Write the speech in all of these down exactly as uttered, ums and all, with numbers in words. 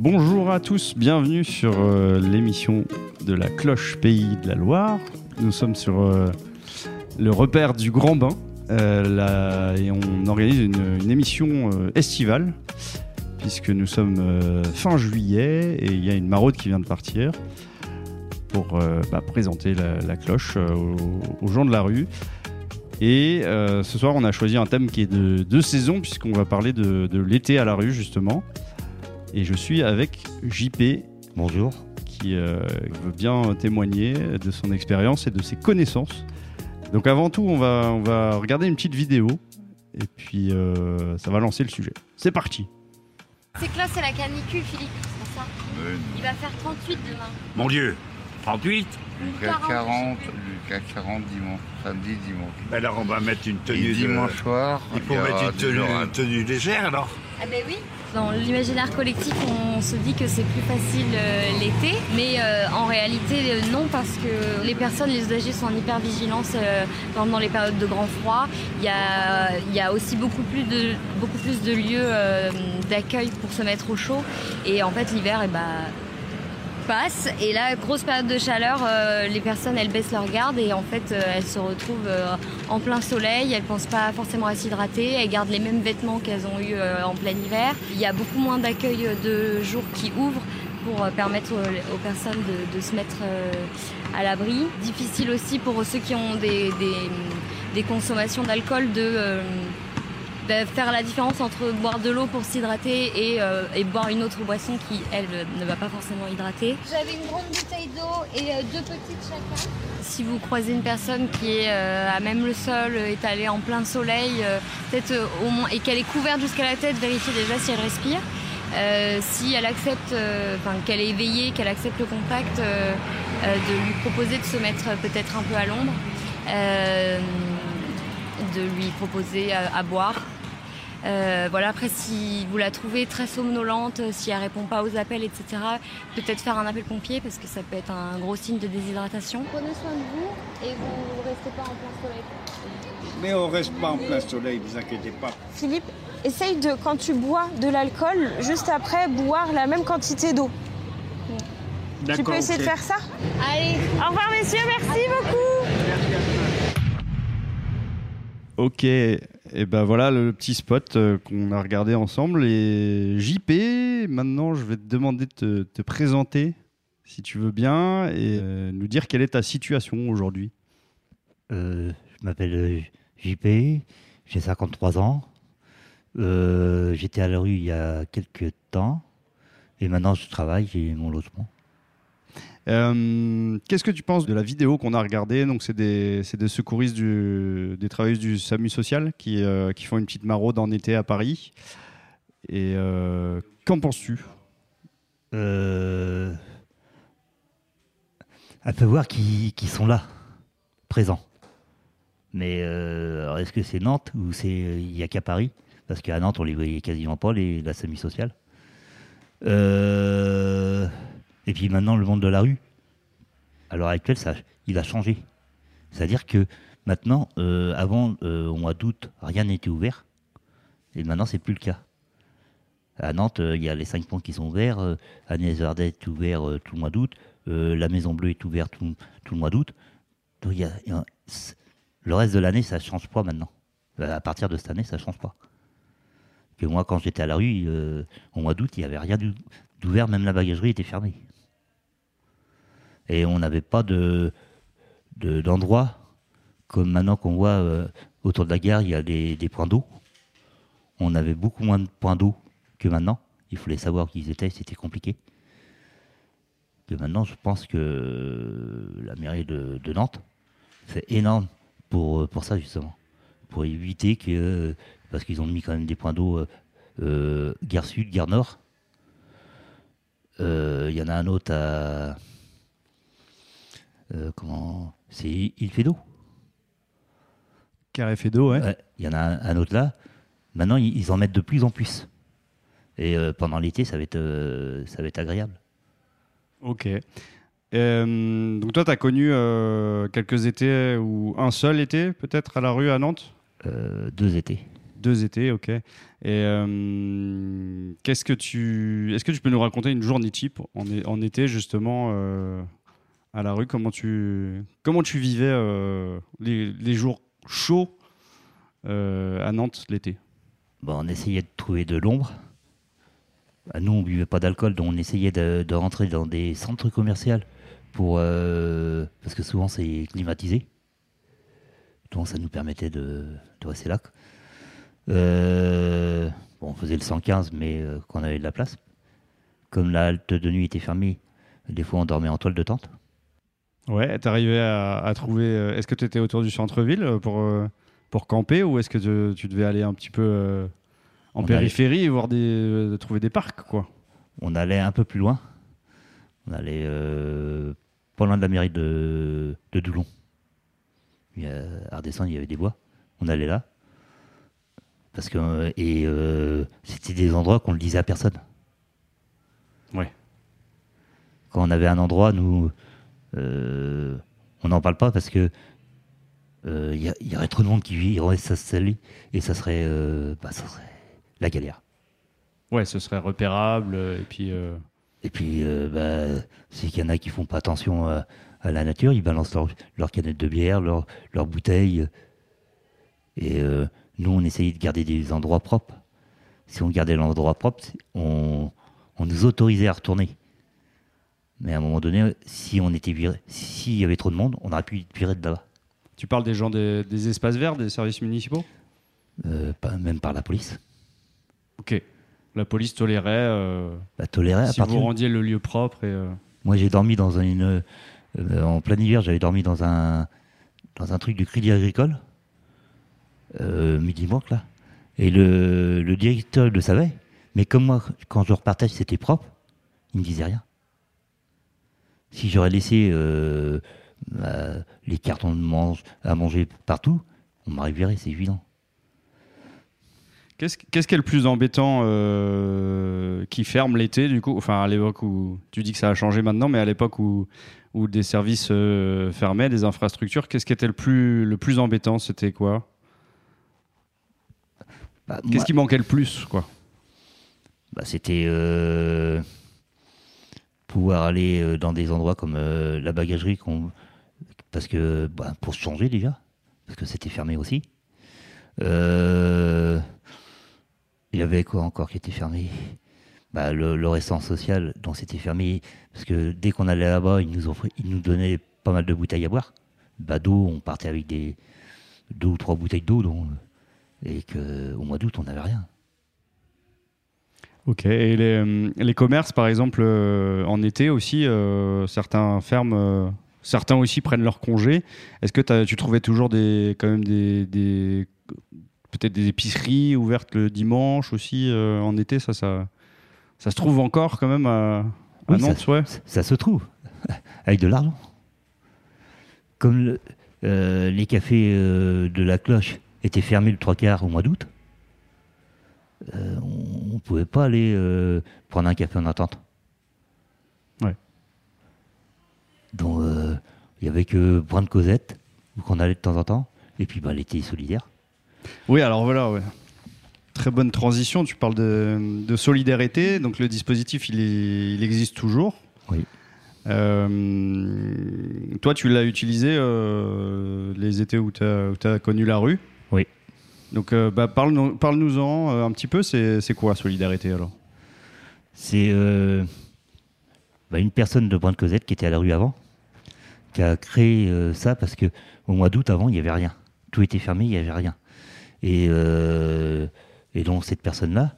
Bonjour à tous, bienvenue sur euh, l'émission de La Cloche, Pays de la Loire. Nous sommes sur euh, le repère du Grand Bain euh, là, et on organise une, une émission euh, estivale puisque nous sommes euh, fin juillet et il y a une maraude qui vient de partir pour euh, bah, présenter la, la cloche euh, aux, aux gens de la rue. Et euh, ce soir, on a choisi un thème qui est de, de saison, puisqu'on va parler de, de l'été à la rue, justement. Et je suis avec J P. Bonjour. Qui euh, veut bien témoigner de son expérience et de ses connaissances. Donc avant tout, on va, on va regarder une petite vidéo. Et puis, euh, ça va lancer le sujet. C'est parti. C'est que là, c'est la canicule, Philippe. C'est ça. Oui. Il va faire trente-huit demain. Mon Dieu, trente-huit. Lucas quarante, Lucas quarante dimanche, samedi, dimanche. Alors on va mettre une tenue. Et dimanche de... soir. Il faut mettre une tenue, une tenue légère alors. Ah ben oui. Dans l'imaginaire collectif, on se dit que c'est plus facile euh, l'été, mais euh, en réalité euh, non, parce que les personnes, les usagers sont en hyper vigilance euh, dans les périodes de grand froid. Il y a, il y a aussi beaucoup plus de, beaucoup plus de lieux euh, d'accueil pour se mettre au chaud. Et en fait l'hiver, et eh ben, et là, grosse période de chaleur, euh, les personnes elles baissent leur garde et en fait euh, elles se retrouvent euh, en plein soleil, elles pensent pas forcément à s'hydrater, elles gardent les mêmes vêtements qu'elles ont eu euh, en plein hiver. Il y a beaucoup moins d'accueil de jours qui ouvrent pour euh, permettre aux, aux personnes de, de se mettre euh, à l'abri. Difficile aussi pour ceux qui ont des, des, des consommations d'alcool de... Euh, faire la différence entre boire de l'eau pour s'hydrater et, euh, et boire une autre boisson qui, elle, ne va pas forcément hydrater. J'avais une grande bouteille d'eau et euh, deux petites chacun. Si vous croisez une personne qui est euh, à même le sol, étalée en plein soleil, euh, peut-être euh, au moins, et qu'elle est couverte jusqu'à la tête, vérifiez déjà si elle respire. Euh, si elle accepte, euh, enfin, qu'elle est éveillée, qu'elle accepte le contact, euh, euh, de lui proposer de se mettre euh, peut-être un peu à l'ombre, euh, de lui proposer à, à boire. Euh, voilà, après si vous la trouvez très somnolente, si elle répond pas aux appels, et cetera, peut-être faire un appel pompier parce que ça peut être un gros signe de déshydratation. Prenez soin de vous et vous restez pas en plein soleil. Mais on reste pas en plein soleil, vous inquiétez pas. Philippe, essaye de, quand tu bois de l'alcool, juste après boire la même quantité d'eau. D'accord, tu peux essayer okay. de faire ça. Allez. Au revoir messieurs, merci beaucoup. Merci à vous. Ok. Et ben voilà le petit spot euh, qu'on a regardé ensemble. Et J P, maintenant je vais te demander de te, te présenter si tu veux bien et euh, nous dire quelle est ta situation aujourd'hui. Euh, je m'appelle J P, j'ai cinquante-trois ans. Euh, j'étais à la rue il y a quelques temps et maintenant je travaille, j'ai mon logement. Euh, qu'est-ce que tu penses de la vidéo qu'on a regardée ? Donc, c'est des, c'est des secouristes, du, des travailleuses du Samu Social qui, euh, qui font une petite maraude en été à Paris. Et euh, qu'en penses-tu ? euh, À peu voir qui, qui sont là, présents. Mais euh, est-ce que c'est Nantes ou c'est il n'y a qu'à Paris ? Parce qu'à Nantes, on les voyait quasiment pas, les, la Samu Social. Euh... Et puis maintenant, le monde de la rue, à l'heure actuelle, ça, il a changé. C'est-à-dire que maintenant, euh, avant, euh, au mois d'août, rien n'était ouvert. Et maintenant, c'est plus le cas. À Nantes, il euh, y a les cinq ponts qui sont ouverts. Euh, Agnès Varda est ouvert euh, tout le mois d'août. Euh, la Maison Bleue est ouverte tout, tout le mois d'août. Donc, y a, y a, le reste de l'année, ça ne change pas maintenant. À partir de cette année, ça ne change pas. Et moi, quand j'étais à la rue, euh, au mois d'août, il n'y avait rien d'ouvert. Même la bagagerie était fermée. Et on n'avait pas de, de, d'endroit, comme maintenant qu'on voit euh, autour de la gare, il y a des, des points d'eau. On avait beaucoup moins de points d'eau que maintenant. Il fallait savoir qui ils étaient, c'était compliqué. Que maintenant, je pense que la mairie de, de Nantes fait énorme pour, pour ça, justement. Pour éviter que... Parce qu'ils ont mis quand même des points d'eau euh, euh, gare sud, gare nord. Il euh, y en a un autre à... Euh, comment c'est il fait d'eau Carré fait d'eau, ouais. Il y en a un, un autre là. Maintenant, ils, ils en mettent de plus en plus. Et euh, pendant l'été, ça va être, euh, ça va être agréable. Ok. Euh, donc toi, tu as connu euh, quelques étés ou un seul été peut-être à la rue à Nantes. euh, Deux étés. Deux étés, ok. Et euh, qu'est-ce que tu, est-ce que tu peux nous raconter une journée type en, en été justement euh, à la rue, comment tu, comment tu vivais euh, les, les jours chauds euh, à Nantes l'été? Bon, on essayait de trouver de l'ombre. Nous, on ne buvait pas d'alcool, donc on essayait de, de rentrer dans des centres commerciaux pour, euh, parce que souvent c'est climatisé. Donc ça nous permettait de, de rester là. Euh, bon, on faisait le cent quinze, mais euh, quand on avait de la place. Comme la halte de nuit était fermée, des fois on dormait en toile de tente. Ouais, t'arrivais à, à trouver. Euh, est-ce que tu étais autour du centre-ville pour, euh, pour camper, ou est-ce que te, tu devais aller un petit peu euh, en on périphérie allait... et voir des, euh, trouver des parcs quoi? On allait un peu plus loin. On allait euh, pas loin de la mairie de, de Doulon. Puis à redescendre, il y avait des bois. On allait là. Parce que et euh, c'était des endroits qu'on ne le disait à personne. Ouais. Quand on avait un endroit, nous, euh, on n'en parle pas parce que il euh, y, y aurait trop de monde qui vivrait ça seul et ça serait, euh, bah, ça serait la galère. Ouais, ce serait repérable et puis. Euh... Et puis, euh, bah, c'est qu'il y en a qui font pas attention à, à la nature. Ils balancent leur, leur canette de bière, leur, leur bouteille. Et euh, nous, on essayait de garder des endroits propres. Si on gardait l'endroit propre, on, on nous autorisait à retourner. Mais à un moment donné, si on était viré, s'il y avait trop de monde, on aurait pu virer de là-bas. Tu parles des gens des, des espaces verts, des services municipaux ? euh, pas, Même par la police. Ok. La police tolérait, euh, bah, tolérait si à partir vous rendiez le lieu propre. Et, euh... Moi, j'ai dormi dans une... Euh, en plein hiver, j'avais dormi dans un, dans un truc du Crédit Agricole, euh, midi manque, là. Et le, le directeur le savait, mais comme moi, quand je repartais, c'était propre, il ne me disait rien. Si j'aurais laissé euh, euh, les cartons de mange, à manger partout, on m'aurait viré, c'est évident. Qu'est-ce, qu'est-ce qui est le plus embêtant euh, qui ferme l'été, du coup? Enfin, à l'époque où... Tu dis que ça a changé maintenant, mais à l'époque où, où des services euh, fermaient, des infrastructures, qu'est-ce qui était le plus, le plus embêtant? C'était quoi? bah, Qu'est-ce moi, qui manquait le plus, quoi? bah, C'était... Euh, pouvoir aller dans des endroits comme euh, la bagagerie, qu'on, parce que... Bah, pour se changer, déjà. Parce que c'était fermé aussi. Euh... Il y avait quoi encore qui était fermé? Bah, le, le restaurant social, donc c'était fermé, parce que dès qu'on allait là-bas, ils nous, offraient, ils nous donnaient pas mal de bouteilles à boire. Bah, d'eau, on partait avec des deux ou trois bouteilles d'eau, donc, et qu'au mois d'août, on n'avait rien. Ok, et les, les commerces, par exemple, euh, en été aussi, euh, certains ferment, euh, certains aussi prennent leur congé. Est-ce que tu trouvais toujours des, quand même des... des peut-être des épiceries ouvertes le dimanche aussi, euh, en été, ça, ça, ça se trouve encore quand même à, à oui, Nantes, ça, ouais. Ça se trouve, avec de l'argent. Comme le, euh, les cafés euh, de La Cloche étaient fermés le trois quarts au mois d'août, euh, on ne pouvait pas aller euh, prendre un café en attente. Ouais. Donc, il euh, n'y avait que Pointe-Cosette, où on allait de temps en temps, et puis bah, l'été solidaire. Oui, alors voilà, ouais. Très bonne transition. Tu parles de, de solidarité, donc le dispositif, il, est, il existe toujours. Oui. Euh, toi, tu l'as utilisé euh, les étés où tu as connu la rue. Oui. Donc, euh, bah, parle, parle-nous-en euh, un petit peu. C'est, c'est quoi, solidarité, alors? C'est euh, bah, une personne de Pointe-Cosette qui était à la rue avant, qui a créé euh, ça parce qu'au mois d'août, avant, il n'y avait rien. Tout était fermé, il n'y avait rien. Et, euh, et donc cette personne-là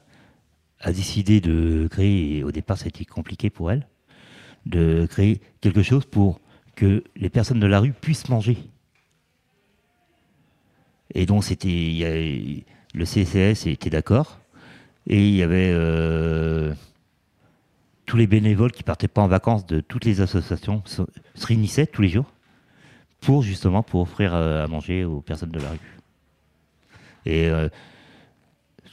a décidé de créer, et au départ ça a été compliqué pour elle, de créer quelque chose pour que les personnes de la rue puissent manger. Et donc c'était, y a, le C C S était d'accord, et il y avait euh, tous les bénévoles qui ne partaient pas en vacances de toutes les associations se, se réunissaient tous les jours pour justement pour offrir à manger aux personnes de la rue. Et euh,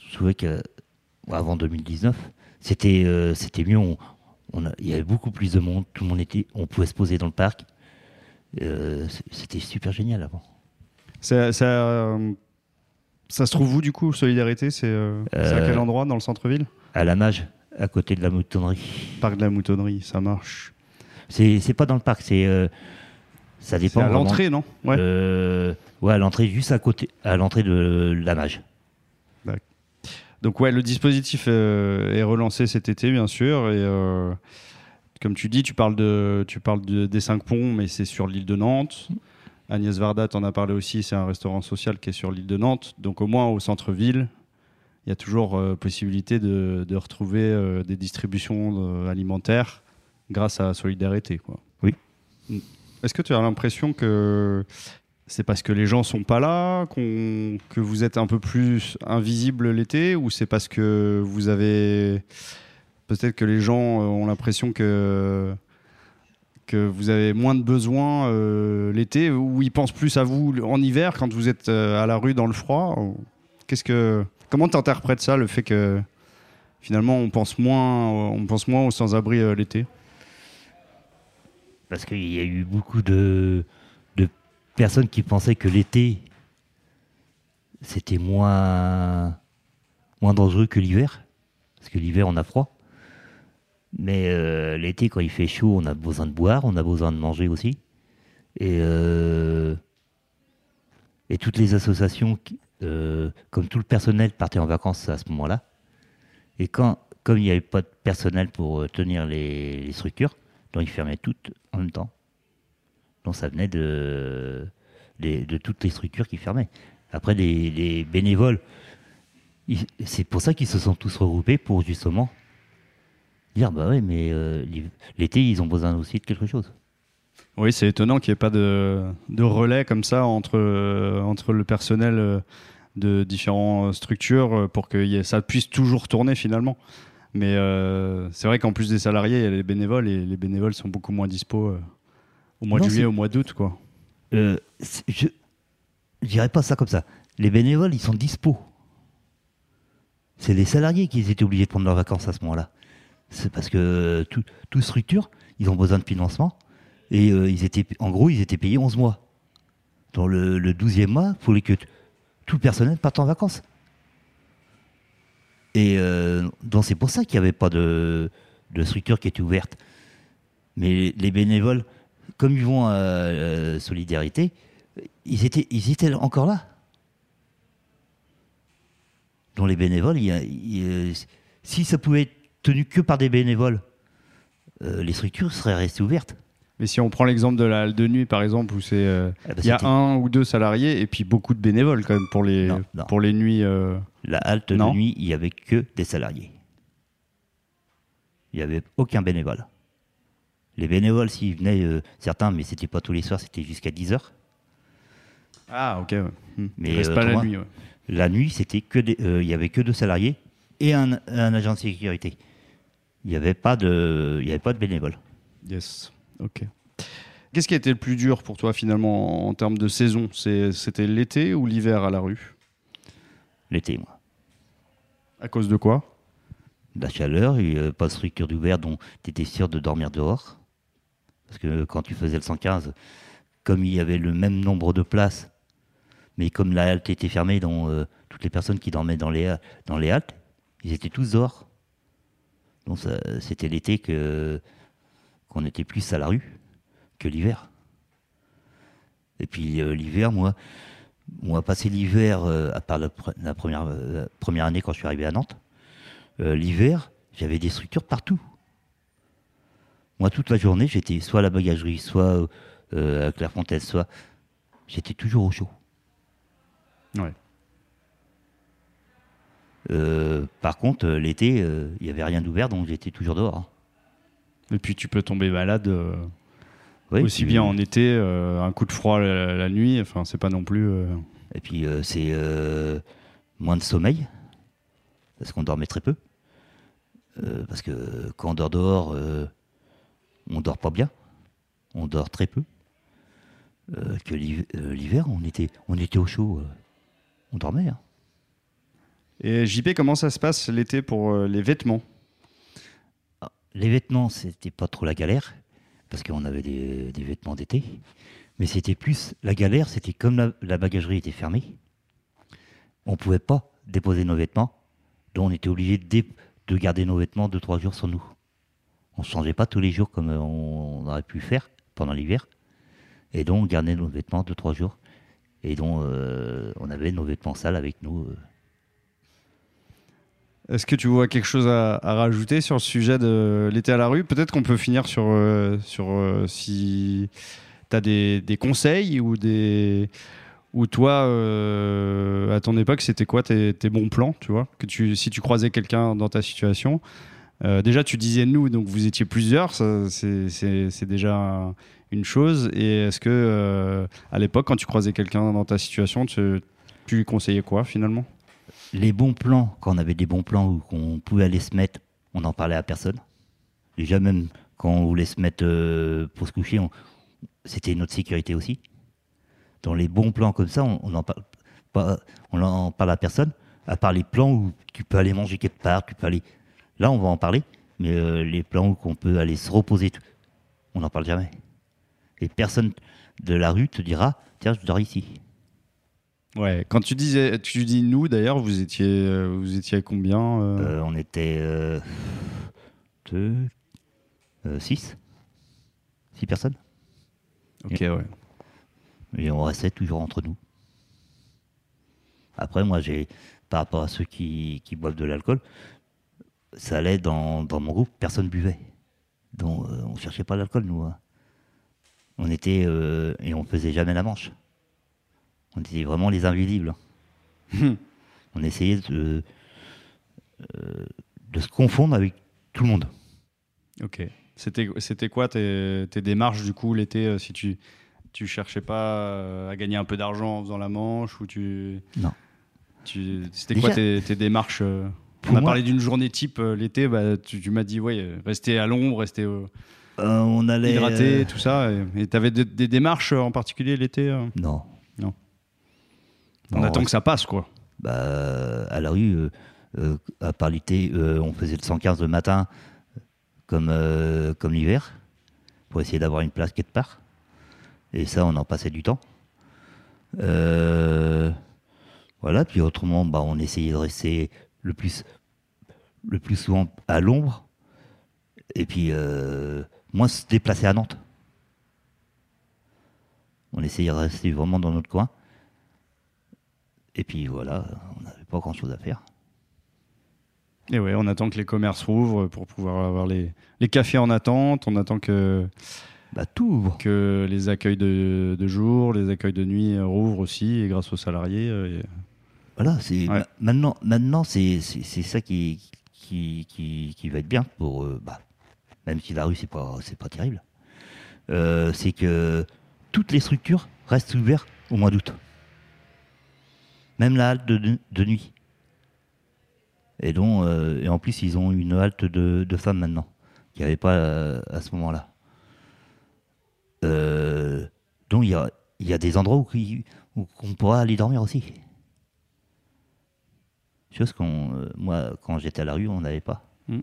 je trouvais qu'avant deux mille dix-neuf, c'était, euh, c'était mieux. On, on a, il y avait beaucoup plus de monde. Tout le monde était, on pouvait se poser dans le parc. Euh, c'était super génial avant. Ça, ça, Ça se trouve où du coup, Solidarité, c'est, euh, euh, c'est à quel endroit dans le centre-ville ? À la Mage, à côté de la Moutonnerie. Parc de la Moutonnerie, ça marche. C'est, c'est pas dans le parc, c'est... Euh, ça dépend. C'est à l'entrée, non ? Ouais. Euh, ouais, à l'entrée, juste à côté, à l'entrée de la Mage. D'accord. Donc ouais, le dispositif euh, est relancé cet été, bien sûr, et... Euh, comme tu dis, tu parles, de, tu parles de, des cinq ponts, mais c'est sur l'île de Nantes. Agnès Varda, t'en as parlé aussi, c'est un restaurant social qui est sur l'île de Nantes. Donc au moins au centre-ville, il y a toujours euh, possibilité de, de retrouver euh, des distributions euh, alimentaires grâce à Solidarité, quoi. Oui. Est-ce que tu as l'impression que c'est parce que les gens ne sont pas là, qu'on, que vous êtes un peu plus invisible l'été, ou c'est parce que vous avez... Peut-être que les gens ont l'impression que, que vous avez moins de besoins euh, l'été, ou ils pensent plus à vous en hiver quand vous êtes à la rue dans le froid. Qu'est-ce que, comment tu interprètes ça, le fait que finalement on pense moins, on pense moins aux sans-abri euh, l'été ? Parce qu'il y a eu beaucoup de, de personnes qui pensaient que l'été c'était moins, moins dangereux que l'hiver, parce que l'hiver on a froid. Mais euh, l'été, quand il fait chaud, on a besoin de boire, on a besoin de manger aussi. Et, euh, et toutes les associations, qui, euh, comme tout le personnel, partaient en vacances à ce moment-là. Et quand, comme il n'y avait pas de personnel pour tenir les, les structures, donc ils fermaient toutes en même temps. Donc ça venait de, de, de toutes les structures qui fermaient. Après, les, les bénévoles, ils, c'est pour ça qu'ils se sont tous regroupés pour justement... dire bah oui, mais euh, l'été ils ont besoin aussi de quelque chose. Oui, c'est étonnant qu'il n'y ait pas de, de relais comme ça entre, euh, entre le personnel de différentes structures pour que y ait, ça puisse toujours tourner finalement. Mais euh, c'est vrai qu'en plus des salariés, il y a les bénévoles et les bénévoles sont beaucoup moins dispo euh, au mois non, de juillet, c'est... au mois d'août, quoi. Euh, je ne dirais pas ça comme ça. Les bénévoles, ils sont dispo. C'est les salariés qui étaient obligés de prendre leurs vacances à ce moment-là. C'est parce que toute tout structure, ils ont besoin de financement. Et euh, ils étaient, en gros, ils étaient payés onze mois. Dans le, le douzième mois, il fallait que t- tout le personnel parte en vacances. Et euh, donc c'est pour ça qu'il n'y avait pas de, de structure qui était ouverte. Mais les bénévoles, comme ils vont à euh, Solidarité, ils étaient, ils étaient encore là. Donc les bénévoles, il y a, il, si ça pouvait être tenu que par des bénévoles, euh, les structures seraient restées ouvertes. Mais si on prend l'exemple de la halle de nuit, par exemple, où c'est euh, ah bah y a c'était... un ou deux salariés et puis beaucoup de bénévoles quand même pour les, non, non. Pour les nuits. Euh... La halle de non. nuit, il n'y avait que des salariés. Il n'y avait aucun bénévole. Les bénévoles, s'ils venaient, euh, certains, mais c'était pas tous les soirs, c'était jusqu'à dix heures. Ah, ok. Ouais. Mais reste euh, pas la moi, nuit. Ouais. La nuit, c'était que des, euh, il n'y avait que deux salariés et un, un agent de sécurité. Il n'y avait pas de, il y avait pas de bénévoles. Yes, ok. Qu'est-ce qui a été le plus dur pour toi finalement en termes de saison ? C'est, c'était l'été ou l'hiver à la rue ? L'été, moi. À cause de quoi ? La chaleur, il n'y avait pas de structure d'ouverte dont tu étais sûr de dormir dehors. Parce que quand tu faisais le cent quinze, comme il y avait le même nombre de places, mais comme la halte était fermée, donc, euh, toutes les personnes qui dormaient dans les, dans les haltes, ils étaient tous dehors. Donc ça, c'était l'été que, qu'on était plus à la rue que l'hiver. Et puis euh, l'hiver, moi, on a passé l'hiver, euh, à part la, pre- la, première, la première année quand je suis arrivé à Nantes, euh, l'hiver, j'avais des structures partout. Moi, toute la journée, j'étais soit à la bagagerie, soit euh, à Clairefontaine, soit... J'étais toujours au chaud. Ouais. Euh, par contre, l'été, il euh, n'y avait rien d'ouvert, donc j'étais toujours dehors. Et puis tu peux tomber malade euh, oui, aussi bien en été, euh, un coup de froid la, la nuit, enfin c'est pas non plus... Euh... Et puis euh, c'est euh, moins de sommeil, parce qu'on dormait très peu. Euh, parce que quand on dort dehors, euh, on dort pas bien, on dort très peu. Euh, que l'hiver, euh, l'hiver on, était, on était au chaud, euh, on dormait, hein. Et J P, comment ça se passe l'été pour euh, les vêtements ? Les vêtements, c'était pas trop la galère, parce qu'on avait des, des vêtements d'été. Mais c'était plus la galère, c'était comme la, la bagagerie était fermée. on ne pouvait pas déposer nos vêtements. Donc on était obligé de, dé- de garder nos vêtements deux, trois jours sur nous. On ne changeait pas tous les jours comme on aurait pu faire pendant l'hiver. Et donc on gardait nos vêtements deux, trois jours. Et donc euh, on avait nos vêtements sales avec nous. Est-ce que tu vois quelque chose à, à rajouter sur le sujet de l'été à la rue ? Peut-être qu'on peut finir sur, euh, sur euh, si tu as des, des conseils ou des... Ou toi, euh, à ton époque, c'était quoi tes, tes bons plans, tu vois, que tu, si tu croisais quelqu'un dans ta situation, euh, déjà tu disais nous, donc vous étiez plusieurs, ça, c'est, c'est, c'est déjà une chose. Et est-ce que, euh, à l'époque, quand tu croisais quelqu'un dans ta situation, tu, tu lui conseillais quoi finalement ? Les bons plans, quand on avait des bons plans ou qu'on pouvait aller se mettre, on n'en parlait à personne. Déjà même quand on voulait se mettre euh, pour se coucher, on, c'était notre sécurité aussi. Dans les bons plans comme ça, on n'en parle pas, on n'en parle à personne, à part les plans où tu peux aller manger quelque part, tu peux aller... Là, on va en parler, mais euh, les plans où on peut aller se reposer, tout, on n'en parle jamais. Et personne de la rue te dira, tiens, je dors ici. Ouais, quand tu disais, tu dis nous, d'ailleurs, vous étiez, vous étiez à combien euh... Euh, on était euh, deux, euh, six, six personnes. Ok, Et... ouais. Mais on restait toujours entre nous. Après, moi, j'ai, par rapport à ceux qui, qui boivent de l'alcool, ça allait dans, dans mon groupe, personne ne buvait. Donc, euh, on ne cherchait pas l'alcool, nous. Hein. On était, euh, et on ne faisait jamais la manche. On était vraiment les invisibles. On essayait de, euh, de se confondre avec tout le monde. Ok. C'était, c'était quoi tes, tes démarches, du coup, l'été, euh, si tu... Tu cherchais pas à gagner un peu d'argent en faisant la manche ou tu... Non. Tu... C'était Déjà, quoi tes, tes démarches ? On a moi, parlé d'une journée type l'été, bah, tu, tu m'as dit, ouais, rester à l'ombre, rester euh, on allait, hydraté, euh... tout ça. Et tu avais de, des démarches en particulier l'été ? Non. Non. On non, attend que ça passe, quoi. Bah, à la rue, euh, euh, à part l'été, euh, on faisait le cent quinze le matin comme, euh, comme l'hiver pour essayer d'avoir une place quelque part. Et ça, on en passait du temps. Euh, voilà, puis autrement, bah, on essayait de rester le plus, le plus souvent à l'ombre. Et puis, euh, moins se déplacer à Nantes. On essayait de rester vraiment dans notre coin. Et puis voilà, on n'avait pas grand-chose à faire. Et ouais, on attend que les commerces rouvrent pour pouvoir avoir les, les cafés en attente. On attend que... Bah, tout ouvre. Que les accueils de, de jour, les accueils de nuit rouvrent aussi, et grâce aux salariés. Et... Voilà, c'est, ouais. ma- maintenant, maintenant c'est, c'est, c'est ça qui, qui, qui, qui va être bien, pour, euh, bah, même si la rue, c'est pas, c'est pas terrible. Euh, c'est que toutes les structures restent ouvertes au mois d'août. Même la halte de, de nuit. Et, donc, euh, et en plus, ils ont une halte de, de femmes maintenant, qu'il n'y avait pas euh, à ce moment-là. Euh, donc il y, y a des endroits où, où, où on pourra aller dormir aussi. Chose qu'on, euh, moi, quand j'étais à la rue, on n'avait pas. Mmh.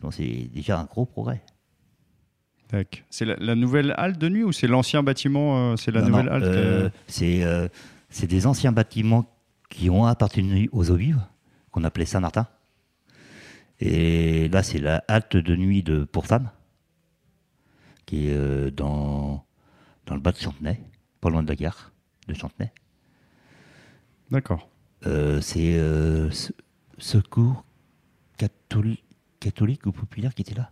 Donc c'est déjà un gros progrès. Tac. C'est la, la nouvelle halte de nuit ou c'est l'ancien bâtiment euh, C'est la non, nouvelle non, halte euh, c'est, euh, c'est des anciens bâtiments qui ont appartenu aux eaux vives, qu'on appelait Saint-Martin. Et là, c'est la halte de nuit de, pour femmes. Qui est euh, dans, dans le bas de Chantenay, pas loin de la gare de Chantenay. D'accord. Euh, c'est euh, ce, secours catholi- catholique ou populaire qui était là.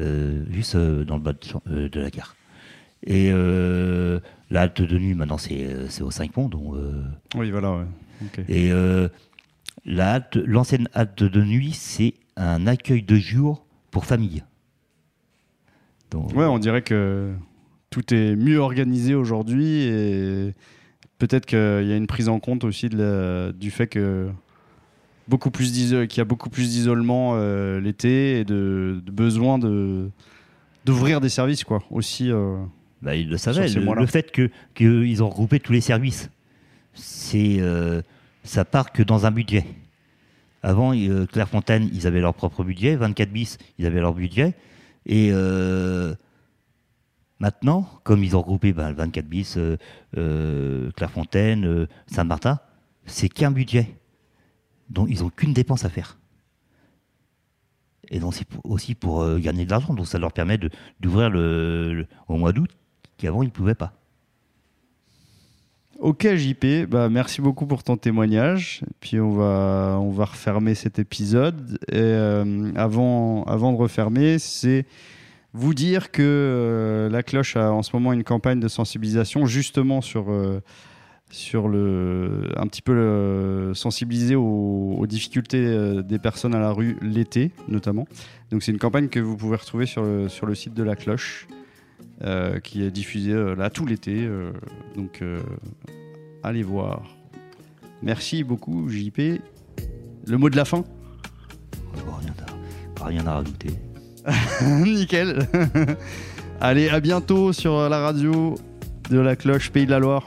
Euh, juste euh, dans le bas de, euh, de la gare. Et euh, la halte de nuit, maintenant, c'est, c'est au cinq ponts. Donc, euh, oui, voilà. Ouais. Okay. Et euh, la halte, l'ancienne halte de nuit, c'est un accueil de jour pour famille. Donc, ouais, on dirait que tout est mieux organisé aujourd'hui et peut-être qu'il y a une prise en compte aussi de la, du fait que beaucoup plus qu'il y a beaucoup plus d'isolement euh, l'été et de, de besoin de, d'ouvrir des services quoi, aussi. Euh, bah, ils le savaient, le, le fait que, que ils ont regroupé tous les services, c'est, euh, ça part que dans un budget. Avant, euh, Clairefontaine, ils avaient leur propre budget, vingt-quatre bis, ils avaient leur budget. Et euh, Maintenant, comme ils ont regroupé ben, le vingt-quatre bis, euh, euh, Clairefontaine, euh, Saint-Martin, c'est qu'un budget. Donc ils n'ont qu'une dépense à faire. Et donc c'est aussi pour euh, gagner de l'argent. Donc ça leur permet de, d'ouvrir le, le, au mois d'août, qu'avant ils ne pouvaient pas. Ok J P, bah merci beaucoup pour ton témoignage. Et puis on va, on va refermer cet épisode. Et euh, avant, avant de refermer, c'est vous dire que euh, La Cloche a en ce moment une campagne de sensibilisation justement sur, euh, sur le, un petit peu le, sensibiliser aux, aux difficultés euh, des personnes à la rue l'été notamment. Donc c'est une campagne que vous pouvez retrouver sur le, sur le site de La Cloche. Euh, qui est diffusé euh, là tout l'été, euh, donc euh, allez voir. Merci beaucoup J P. Le mot de la fin ? Oh, rien, à, rien à rajouter. Nickel. Allez, à bientôt sur la radio de La Cloche Pays de la Loire.